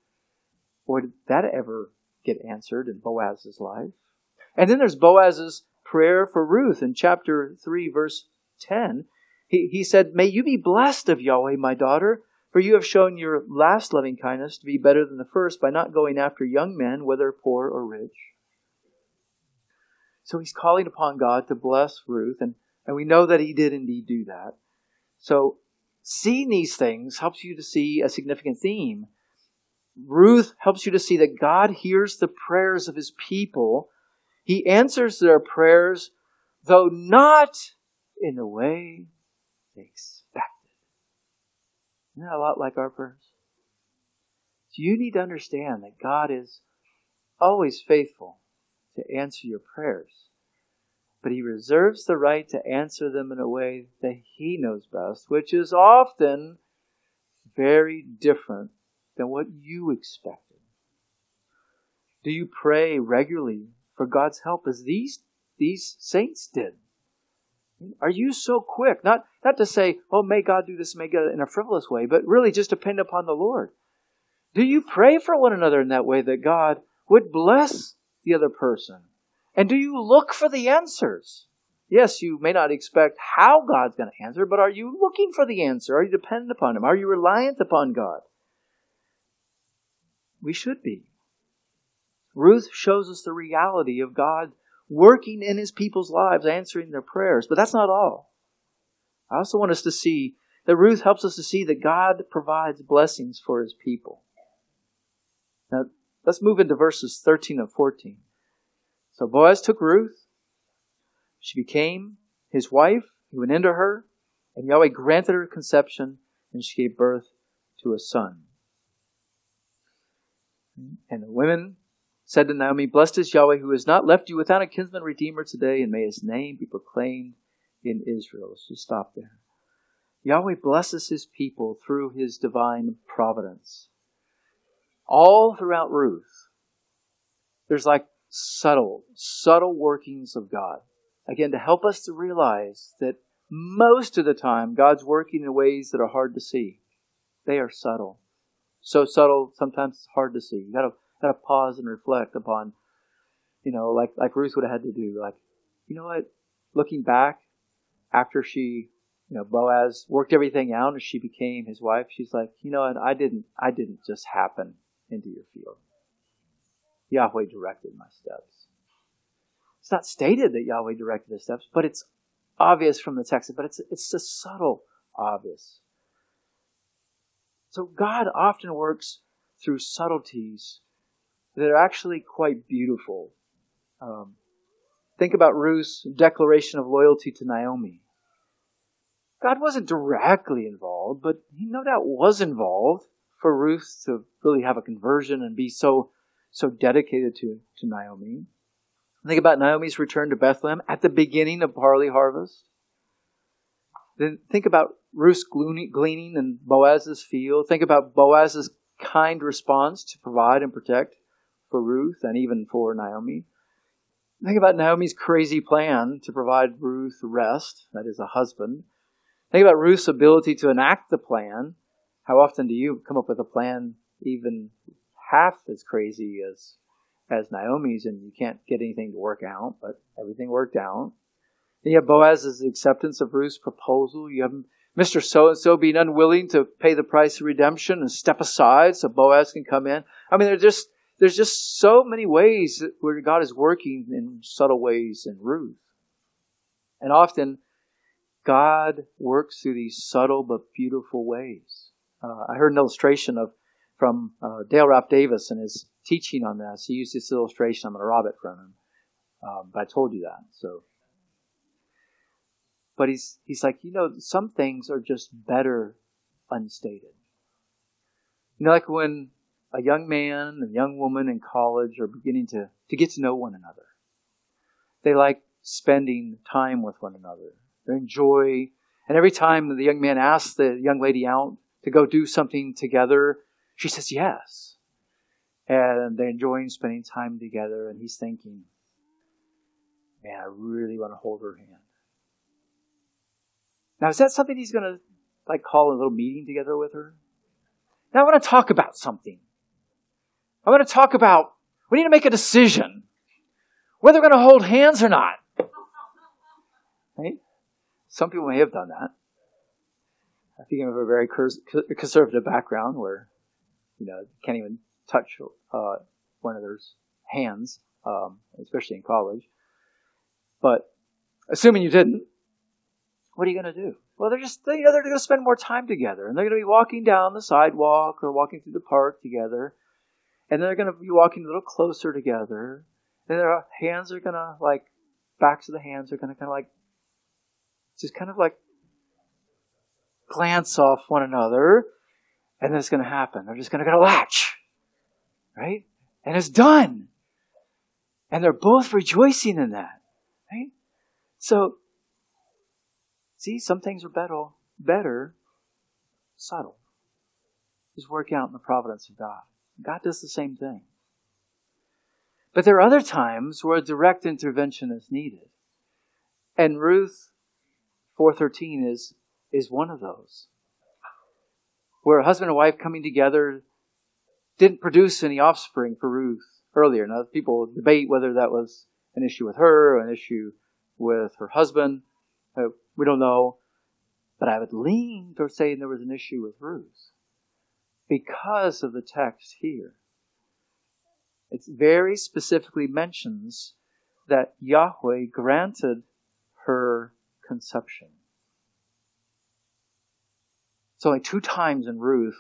Or did that ever get answered in Boaz's life? And then there's Boaz's prayer for Ruth in chapter three, verse ten. He, he said, "May you be blessed of Yahweh, my daughter, for you have shown your last loving kindness to be better than the first by not going after young men, whether poor or rich." So he's calling upon God to bless Ruth, and, and we know that he did indeed do that. So seeing these things helps you to see a significant theme. Ruth helps you to see that God hears the prayers of his people. He answers their prayers, though not in the way they expected. Isn't that a lot like our prayers? So you need to understand that God is always faithful to answer your prayers, but he reserves the right to answer them in a way that he knows best, which is often very different than what you expected. Do you pray regularly for God's help as these these saints did? Are you so quick, not, not to say, "Oh, may God do this, may God," in a frivolous way, but really just depend upon the Lord? Do you pray for one another in that way that God would bless the other person? And do you look for the answers? Yes, you may not expect how God's going to answer, but are you looking for the answer? Are you dependent upon him? Are you reliant upon God? We should be. Ruth shows us the reality of God working in his people's lives, answering their prayers. But that's not all. I also want us to see that Ruth helps us to see that God provides blessings for his people. Now, let's move into verses thirteen and fourteen. So Boaz took Ruth. She became his wife. He went into her, and Yahweh granted her conception, and she gave birth to a son. And the women said to Naomi, "Blessed is Yahweh, who has not left you without a kinsman redeemer today, and may his name be proclaimed in Israel." Let's just stop there. Yahweh blesses his people through his divine providence. All throughout Ruth, there's like subtle, subtle workings of God. Again, to help us to realize that most of the time, God's working in ways that are hard to see. They are subtle. So subtle, sometimes it's hard to see. You've got to, got to pause and reflect upon, you know, like, like Ruth would have had to do. Like, you know what? Looking back, after she, you know, Boaz worked everything out and she became his wife, she's like, you know what? I didn't, I didn't just happen into your field. Yahweh directed my steps. It's not stated that Yahweh directed his steps, but it's obvious from the text, but it's it's a subtle obvious. So God often works through subtleties that are actually quite beautiful. Um, think about Ruth's declaration of loyalty to Naomi. God wasn't directly involved, but he no doubt was involved for Ruth to really have a conversion and be so so dedicated to, to Naomi. Think about Naomi's return to Bethlehem at the beginning of barley harvest. Then think about Ruth's gleaning in Boaz's field. Think about Boaz's kind response to provide and protect for Ruth and even for Naomi. Think about Naomi's crazy plan to provide Ruth rest, that is, a husband. Think about Ruth's ability to enact the plan. How often do you come up with a plan even half as crazy as as Naomi's, and you can't get anything to work out, but everything worked out? And you have Boaz's acceptance of Ruth's proposal. You have Mister So-and-so being unwilling to pay the price of redemption and step aside so Boaz can come in. I mean, there's just, there's just so many ways where God is working in subtle ways in Ruth. And often, God works through these subtle but beautiful ways. Uh, I heard an illustration of from uh, Dale Ralph Davis in his teaching on this. He used this illustration. I'm going to rob it from him, um, but I told you that. So, but he's he's like, you know, some things are just better unstated. You know, like when a young man and young woman in college are beginning to, to get to know one another. They like spending time with one another. They enjoy, and every time the young man asks the young lady out to go do something together, she says yes. And they're enjoying spending time together, and he's thinking, man, I really want to hold her hand. Now, is that something he's going to like call a little meeting together with her? Now, I want to talk about something. I want to talk about, we need to make a decision whether we're going to hold hands or not. Right? Some people may have done that. I think I have a very conservative background where, you know, can't even touch uh, one another's hands, um, especially in college. But assuming you didn't, what are you going to do? Well, they're just, you know, they're going to spend more time together. And they're going to be walking down the sidewalk or walking through the park together. And they're going to be walking a little closer together. And their hands are going to, like, backs of the hands are going to kind of, like, just kind of, like, glance off one another. And then it's going to happen. They're just going to go latch. Right? And it's done. And they're both rejoicing in that. Right? So, see, some things are better, better subtle. Just work out in the providence of God. God does the same thing. But there are other times where direct intervention is needed. And Ruth four thirteen is, is one of those. Where a husband and wife coming together didn't produce any offspring for Ruth earlier. Now, people debate whether that was an issue with her or an issue with her husband. Uh, we don't know, but I would lean toward saying there was an issue with Ruth because of the text here. It very specifically mentions that Yahweh granted her conception. It's only two times in Ruth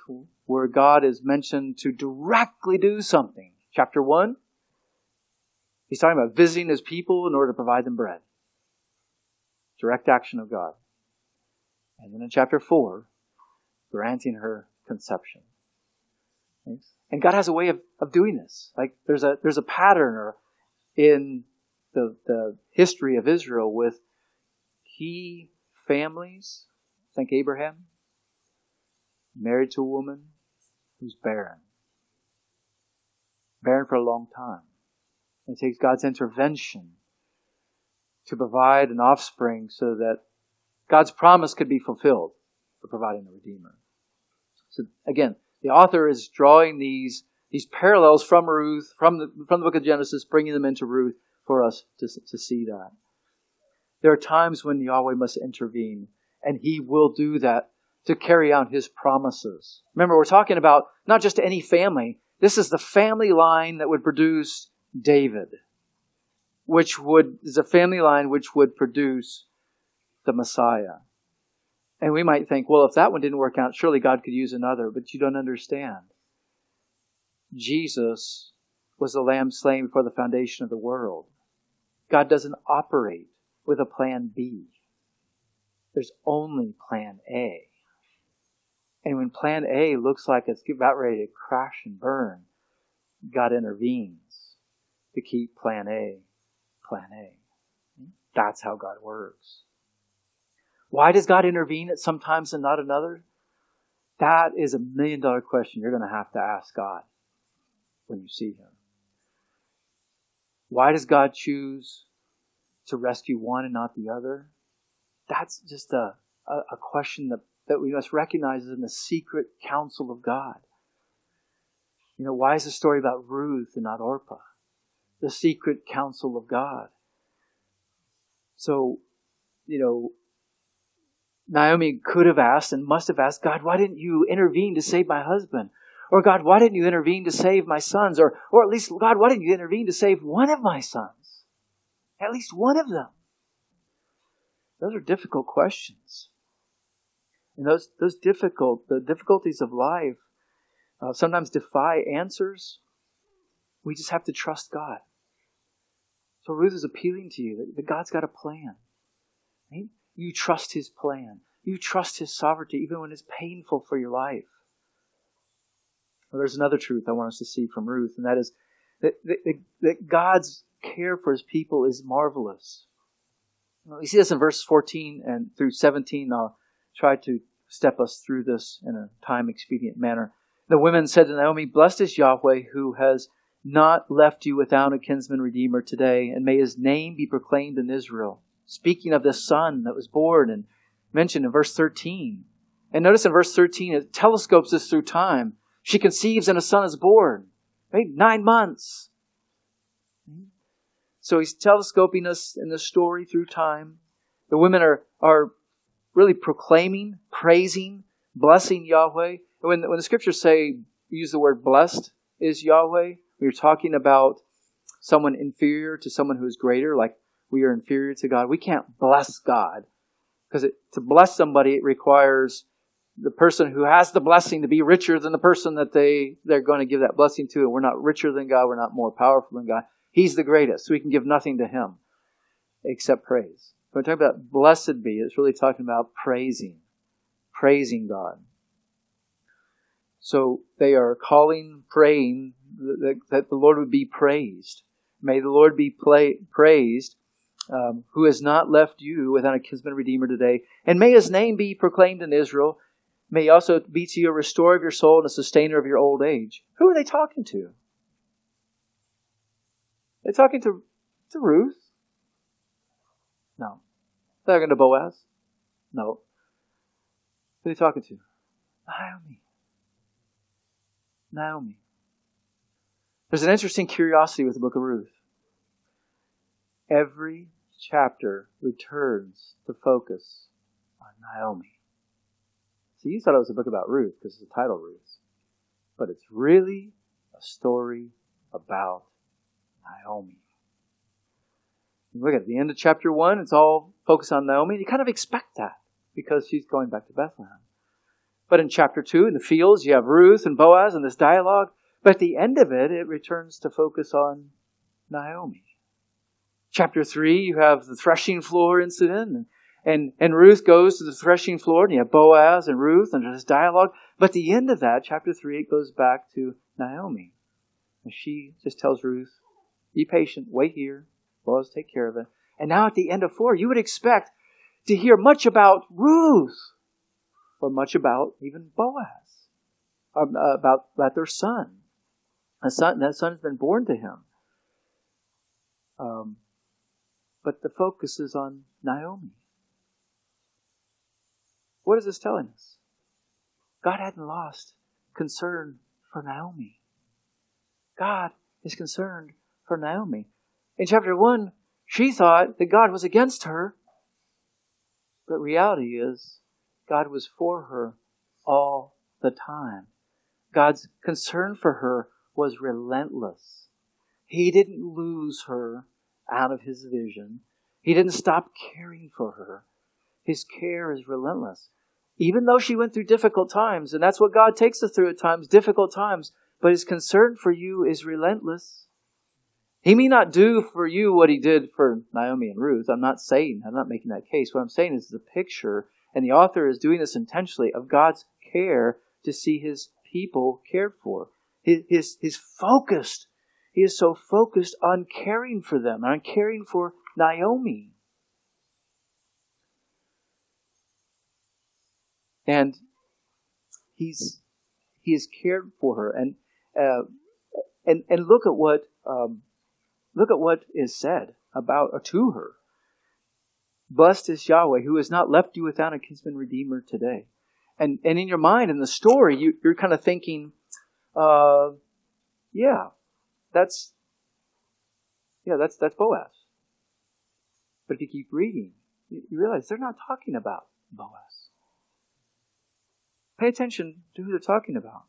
where God is mentioned to directly do something. Chapter one, he's talking about visiting his people in order to provide them bread. Direct action of God. And then in chapter four, granting her conception. And God has a way of, of doing this. Like there's a there's a pattern in the the history of Israel with key families, think Abraham, married to a woman who's barren. Barren for a long time. It takes God's intervention to provide an offspring so that God's promise could be fulfilled for providing a Redeemer. So again, the author is drawing these, these parallels from Ruth, from the, from the book of Genesis, bringing them into Ruth for us to, to see that. There are times when Yahweh must intervene, and He will do that to carry out His promises. Remember, we're talking about not just any family. This is the family line that would produce David, which would is a family line which would produce the Messiah. And we might think, well, if that one didn't work out, surely God could use another. But you don't understand. Jesus was the Lamb slain before the foundation of the world. God doesn't operate with a plan B. There's only plan A. And when plan A looks like it's about ready to crash and burn, God intervenes to keep plan A. Plan A. That's how God works. Why does God intervene at some times and not another? That is a million dollar question you're going to have to ask God when you see Him. Why does God choose to rescue one and not the other? That's just a, a, a question that, that we must recognize is in the secret counsel of God. You know, why is the story about Ruth and not Orpah? The secret counsel of God. So, you know, Naomi could have asked and must have asked, God, why didn't you intervene to save my husband? Or God, why didn't you intervene to save my sons? Or, or at least, God, why didn't you intervene to save one of my sons? At least one of them. Those are difficult questions. And those, those difficult, the difficulties of life uh, sometimes defy answers. We just have to trust God. So Ruth is appealing to you that God's got a plan. Right? You trust His plan. You trust His sovereignty, even when it's painful for your life. Well, there's another truth I want us to see from Ruth, and that is that, that, that God's care for his people is marvelous. We see this in verses fourteen and through seventeen. I'll try to step us through this in a time-expedient manner. The women said to Naomi, "Blessed is Yahweh, who has not left you without a kinsman redeemer today, and may his name be proclaimed in Israel." Speaking of the son that was born and mentioned in verse thirteen. And notice in verse thirteen, it telescopes us through time. She conceives and a son is born. Right? Nine months. So he's telescoping us in the story through time. The women are, are really proclaiming, praising, blessing Yahweh. When, when the scriptures say, use the word blessed is Yahweh, we're talking about someone inferior to someone who is greater, like we are inferior to God. We can't bless God, because it, to bless somebody, it requires the person who has the blessing to be richer than the person that they, they're going to give that blessing to. And we're not richer than God. We're not more powerful than God. He's the greatest. So we can give nothing to him except praise. When we're talking about blessed be, it's really talking about praising, praising God. So they are calling, praying that the Lord would be praised. May the Lord be play, praised, um, who has not left you without a kinsman redeemer today. And may his name be proclaimed in Israel. May he also be to you a restorer of your soul and a sustainer of your old age. Who are they talking to? They're talking to, to Ruth? No. They're talking to Boaz? No. Who are they talking to? Naomi. Naomi. There's an interesting curiosity with the book of Ruth. Every chapter returns to focus on Naomi. See, you thought it was a book about Ruth because it's the title Ruth. But it's really a story about Naomi. Look at the end of chapter one, it's all focused on Naomi. You kind of expect that because she's going back to Bethlehem. But in chapter two, in the fields, you have Ruth and Boaz and this dialogue. But at the end of it, it returns to focus on Naomi. Chapter three, you have the threshing floor incident. And, and, and Ruth goes to the threshing floor, and you have Boaz and Ruth and this dialogue. But at the end of that, chapter three, it goes back to Naomi. And she just tells Ruth, be patient, wait here. Boaz, take care of it. And now at the end of four, you would expect to hear much about Ruth, or much about even Boaz, about, about their son. A son. That son has been born to him. Um, but the focus is on Naomi. What is this telling us? God hadn't lost concern for Naomi. God is concerned for Naomi. In chapter one, she thought that God was against her, but reality is God was for her all the time. God's concern for her was relentless. He didn't lose her out of his vision. He didn't stop caring for her. His care is relentless. Even though she went through difficult times, and that's what God takes us through at times, difficult times, but his concern for you is relentless. He may not do for you what he did for Naomi and Ruth. I'm not saying, I'm not making that case. What I'm saying is the picture, and the author is doing this intentionally, of God's care to see his people cared for. He, he's, he's focused. He is so focused on caring for them, on caring for Naomi. And he's he has cared for her. And uh, and and look at what um, look at what is said about or to her. Blessed is Yahweh, who has not left you without a kinsman redeemer today. And and in your mind, in the story, you, you're kind of thinking, uh, yeah, that's yeah, that's that's Boaz. But if you keep reading, you realize they're not talking about Boaz. Pay attention to who they're talking about.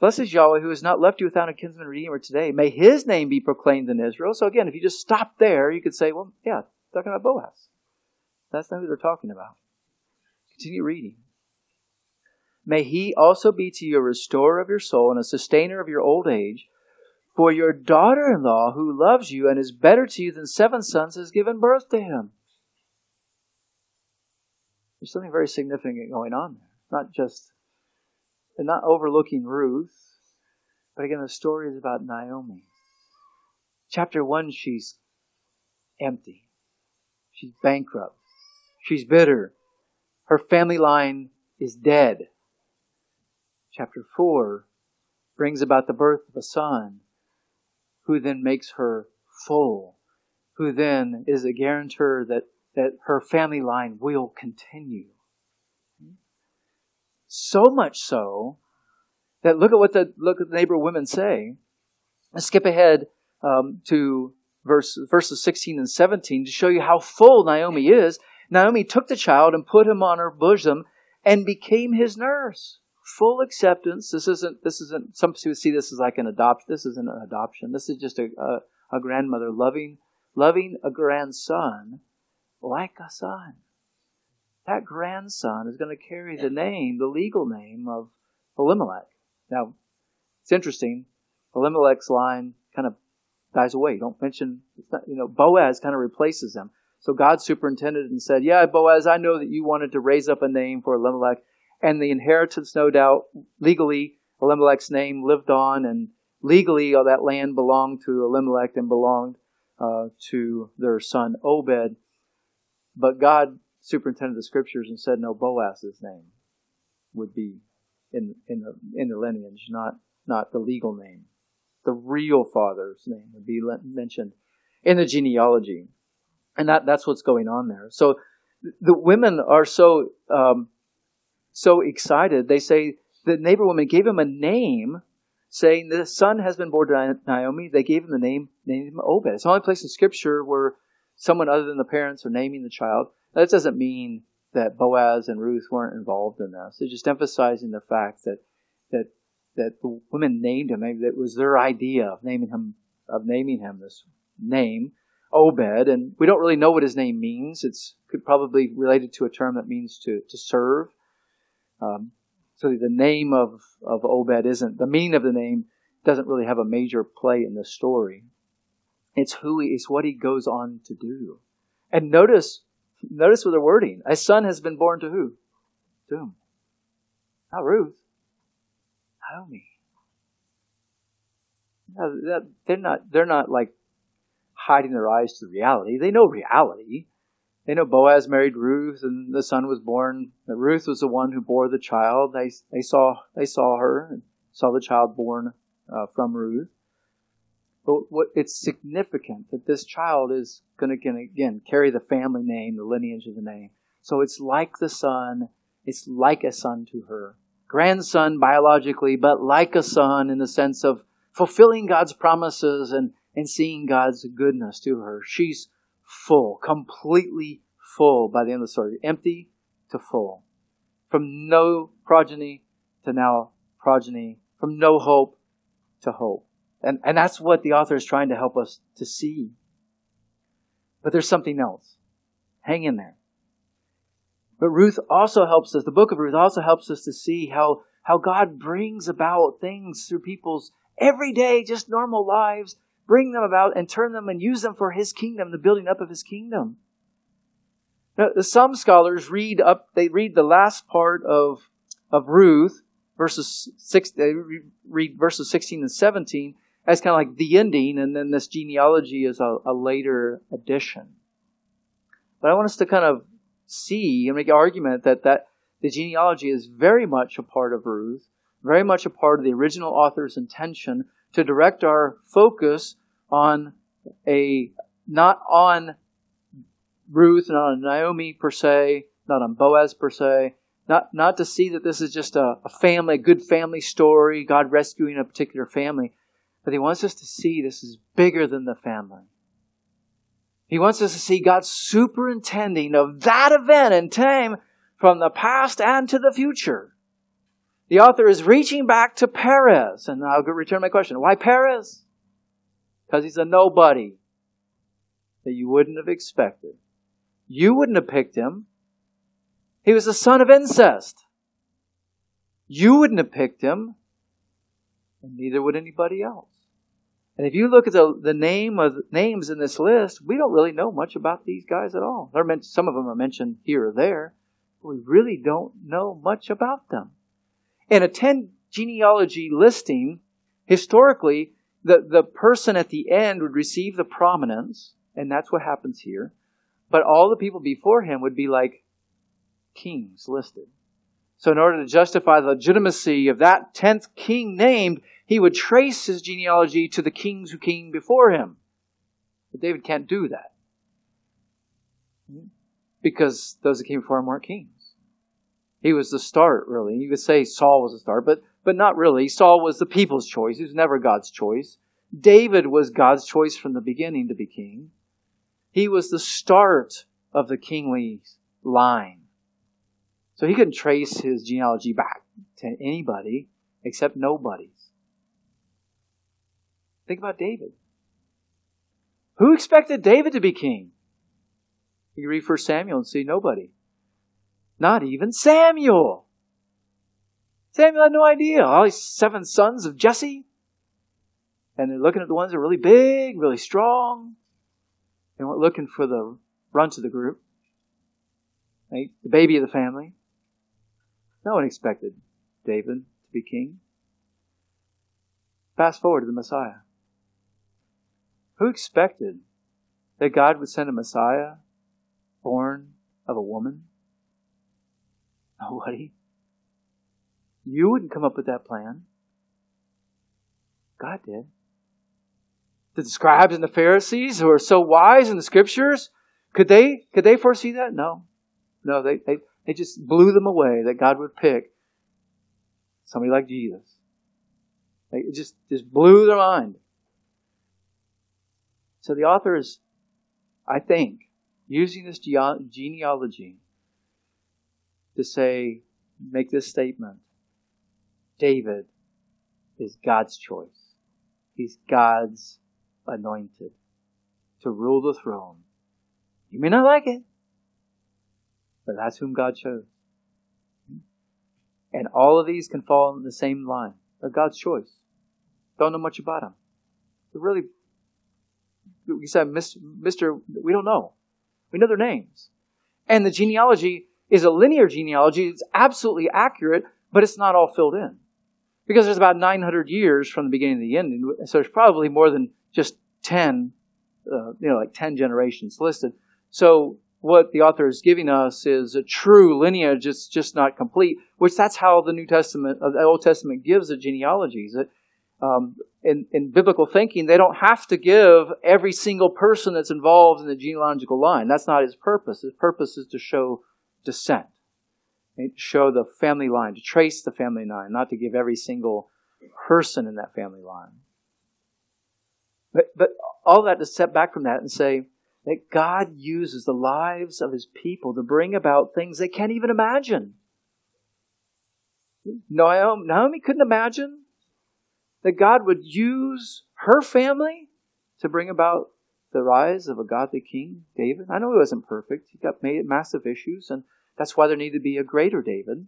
Blessed is Yahweh, who has not left you without a kinsman redeemer today. May his name be proclaimed in Israel. So again, if you just stop there, you could say, well, yeah, talking about Boaz. That's not who they're talking about. Continue reading. May he also be to you a restorer of your soul and a sustainer of your old age. For your daughter-in-law, who loves you and is better to you than seven sons, has given birth to him. There's something very significant going on there. Not just and not overlooking Ruth. But again, the story is about Naomi. Chapter one, she's empty. She's bankrupt. She's bitter. Her family line is dead. Chapter four brings about the birth of a son who then makes her full, who then is a guarantor that, that her family line will continue. So much so that look at what the look at the neighbor women say. Let's skip ahead um, to verse, verses sixteen and seventeen to show you how full Naomi is. Naomi took the child and put him on her bosom and became his nurse. Full acceptance. This isn't, this isn't, some people see this as like an adoption. This isn't an adoption. This is just a, a, a grandmother loving, loving a grandson like a son. That grandson is going to carry the name, the legal name of Elimelech. Now, it's interesting. Elimelech's line kind of dies away. Don't mention, it's not, you know, Boaz kind of replaces him. So God superintended and said, yeah, Boaz, I know that you wanted to raise up a name for Elimelech. And the inheritance, no doubt, legally, Elimelech's name lived on. And legally, all that land belonged to Elimelech and belonged uh, to their son Obed. But God superintended the scriptures and said, no, Boaz's name would be in, in, the, in the lineage, not, not the legal name. The real father's name would be mentioned in the genealogy. And that, that's what's going on there. So the women are so um, so excited. They say the neighbor woman gave him a name, saying the son has been born to Naomi. They gave him the name, named him Obed. It's the only place in Scripture where someone other than the parents are naming the child. Now, that doesn't mean that Boaz and Ruth weren't involved in this. It's just emphasizing the fact that that that the women named him. Maybe that was their idea of naming him of naming him this name. Obed, and we don't really know what his name means. It's could probably related to a term that means to, to serve. Um, so the name of, of Obed isn't, the meaning of the name doesn't really have a major play in the story. It's who he, it's what he goes on to do. And notice, notice with the wording, a son has been born to who? To whom? Not Ruth. Naomi. No, they're not, they're not like hiding their eyes to reality. They know reality. They know Boaz married Ruth and the son was born. Ruth was the one who bore the child. They they saw they saw her and saw the child born uh, from Ruth. But what, it's significant that this child is going to, again, carry the family name, the lineage of the name. So it's like the son. It's like a son to her. Grandson biologically, but like a son in the sense of fulfilling God's promises and and seeing God's goodness to her. She's full, completely full by the end of the story. Empty to full. From no progeny to now progeny. From no hope to hope. And, and that's what the author is trying to help us to see. But there's something else. Hang in there. But Ruth also helps us, the book of Ruth also helps us to see how, how God brings about things through people's everyday, just normal lives, bring them about and turn them and use them for His kingdom, the building up of His kingdom. Now, some scholars read up; they read the last part of of Ruth, verses six. They read verses sixteen and seventeen as kind of like the ending, and then this genealogy is a, a later addition. But I want us to kind of see and make an argument that that the genealogy is very much a part of Ruth, very much a part of the original author's intention, to direct our focus on a, not on Ruth, not on Naomi per se, not on Boaz per se, not, not to see that this is just a, a family, a good family story, God rescuing a particular family, but He wants us to see this is bigger than the family. He wants us to see God superintending of that event in time from the past and to the future. The author is reaching back to Perez. And I'll return my question. Why Perez? Because he's a nobody that you wouldn't have expected. You wouldn't have picked him. He was the son of incest. You wouldn't have picked him. And neither would anybody else. And if you look at the, the name of names in this list, we don't really know much about these guys at all. They're meant, some of them are mentioned here or there. But we really don't know much about them. In a ten genealogy listing, historically, the, the person at the end would receive the prominence, and that's what happens here. But all the people before him would be like kings listed. So in order to justify the legitimacy of that tenth king named, he would trace his genealogy to the kings who came before him. But David can't do that, because those that came before him weren't kings. He was the start, really. You could say Saul was the start, but, but not really. Saul was the people's choice. He was never God's choice. David was God's choice from the beginning to be king. He was the start of the kingly line. So he couldn't trace his genealogy back to anybody except nobody's. Think about David. Who expected David to be king? You read First Samuel and see nobody. Not even Samuel. Samuel had no idea. All these seven sons of Jesse. And they're looking at the ones that are really big, really strong. They weren't looking for the runt of the group. Right? The baby of the family. No one expected David to be king. Fast forward to the Messiah. Who expected that God would send a Messiah born of a woman? Nobody. You wouldn't come up with that plan. God did. The scribes and the Pharisees, who are so wise in the Scriptures, could they could they foresee that? No. No, they, they, they just blew them away that God would pick somebody like Jesus. They just, just blew their mind. So the author is, I think, using this gene- genealogy to say, make this statement. David is God's choice. He's God's anointed to rule the throne. You may not like it, but that's whom God chose. And all of these can fall in the same line. They're God's choice. Don't know much about them. They're really, you said, Mister, we don't know. We know their names. And the genealogy is a linear genealogy. It's absolutely accurate, but it's not all filled in. Because there's about nine hundred years from the beginning to the ending, so there's probably more than just ten, uh, you know, like ten generations listed. So what the author is giving us is a true lineage. It's just not complete, which that's how the New Testament, uh, the Old Testament gives the genealogies. It, um, in, in biblical thinking, they don't have to give every single person that's involved in the genealogical line. That's not his purpose. His purpose is to show descent. To show the family line, to trace the family line, not to give every single person in that family line. But, but all that to step back from that and say that God uses the lives of His people to bring about things they can't even imagine. Naomi couldn't imagine that God would use her family to bring about the rise of a godly king, David. I know he wasn't perfect. He got made massive issues, and that's why there needed to be a greater David.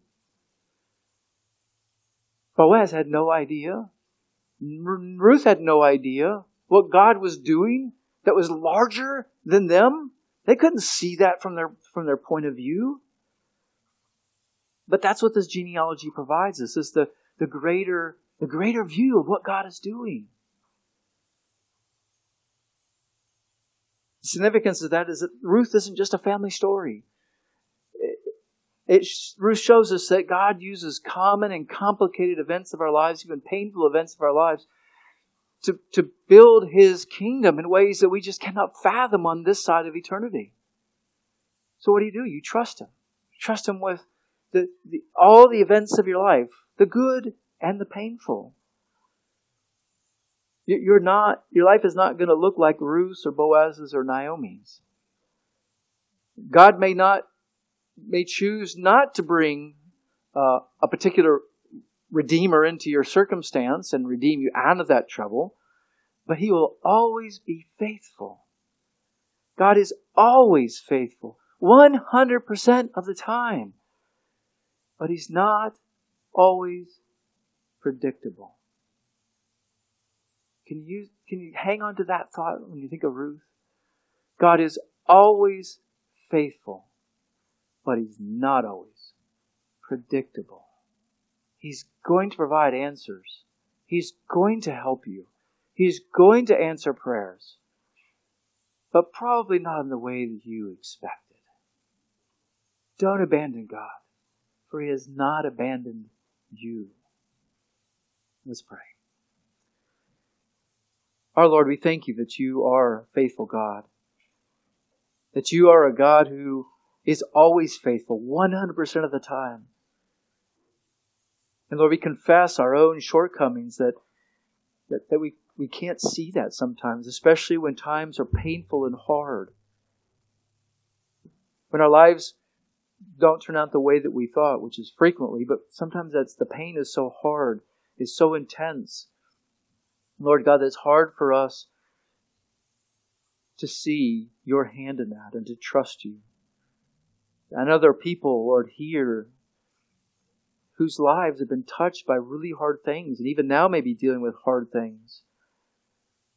Boaz had no idea. Ruth had no idea what God was doing that was larger than them. They couldn't see that from their, from their point of view. But that's what this genealogy provides us, is the, the greater, the greater view of what God is doing. The significance of that is that Ruth isn't just a family story. It Ruth shows us that God uses common and complicated events of our lives, even painful events of our lives, to, to build His kingdom in ways that we just cannot fathom on this side of eternity. So what do you do? You trust Him. You trust Him with the, the, all the events of your life, the good and the painful. You, you're not, your life is not going to look like Ruth's or Boaz's or Naomi's. God may not may choose not to bring uh, a particular redeemer into your circumstance and redeem you out of that trouble, but He will always be faithful. God is always faithful, one hundred percent of the time. But He's not always predictable. Can you, can you hang on to that thought when you think of Ruth? God is always faithful, but He's not always predictable. He's going to provide answers. He's going to help you. He's going to answer prayers, but probably not in the way that you expected. Don't abandon God, for He has not abandoned you. Let's pray. Our Lord, we thank You that You are a faithful God, that You are a God who is always faithful, one hundred percent of the time. And Lord, we confess our own shortcomings, that that, that we, we can't see that sometimes, especially when times are painful and hard, when our lives don't turn out the way that we thought, which is frequently, but sometimes that's the pain is so hard, is so intense. Lord God, it's hard for us to see Your hand in that and to trust You. And other people, Lord, here whose lives have been touched by really hard things and even now may be dealing with hard things.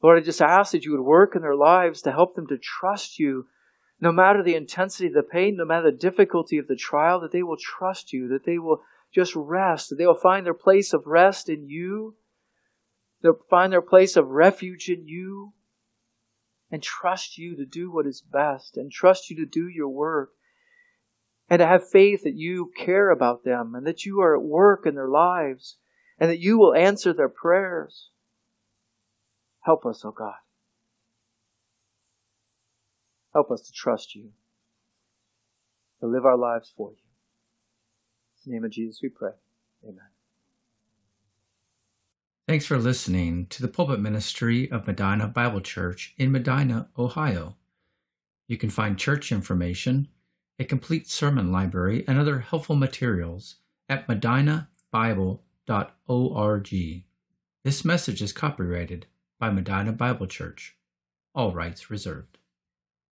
Lord, I just ask that You would work in their lives to help them to trust You, no matter the intensity of the pain, no matter the difficulty of the trial, that they will trust You, that they will just rest, that they will find their place of rest in You. They'll find their place of refuge in You and trust You to do what is best and trust You to do Your work and to have faith that You care about them and that You are at work in their lives and that You will answer their prayers. Help us, oh God. Help us to trust You, to live our lives for You. In the name of Jesus we pray. Amen. Thanks for listening to the pulpit ministry of Medina Bible Church in Medina, Ohio. You can find church information, a complete sermon library, and other helpful materials at medina bible dot org. This message is copyrighted by Medina Bible Church. All rights reserved.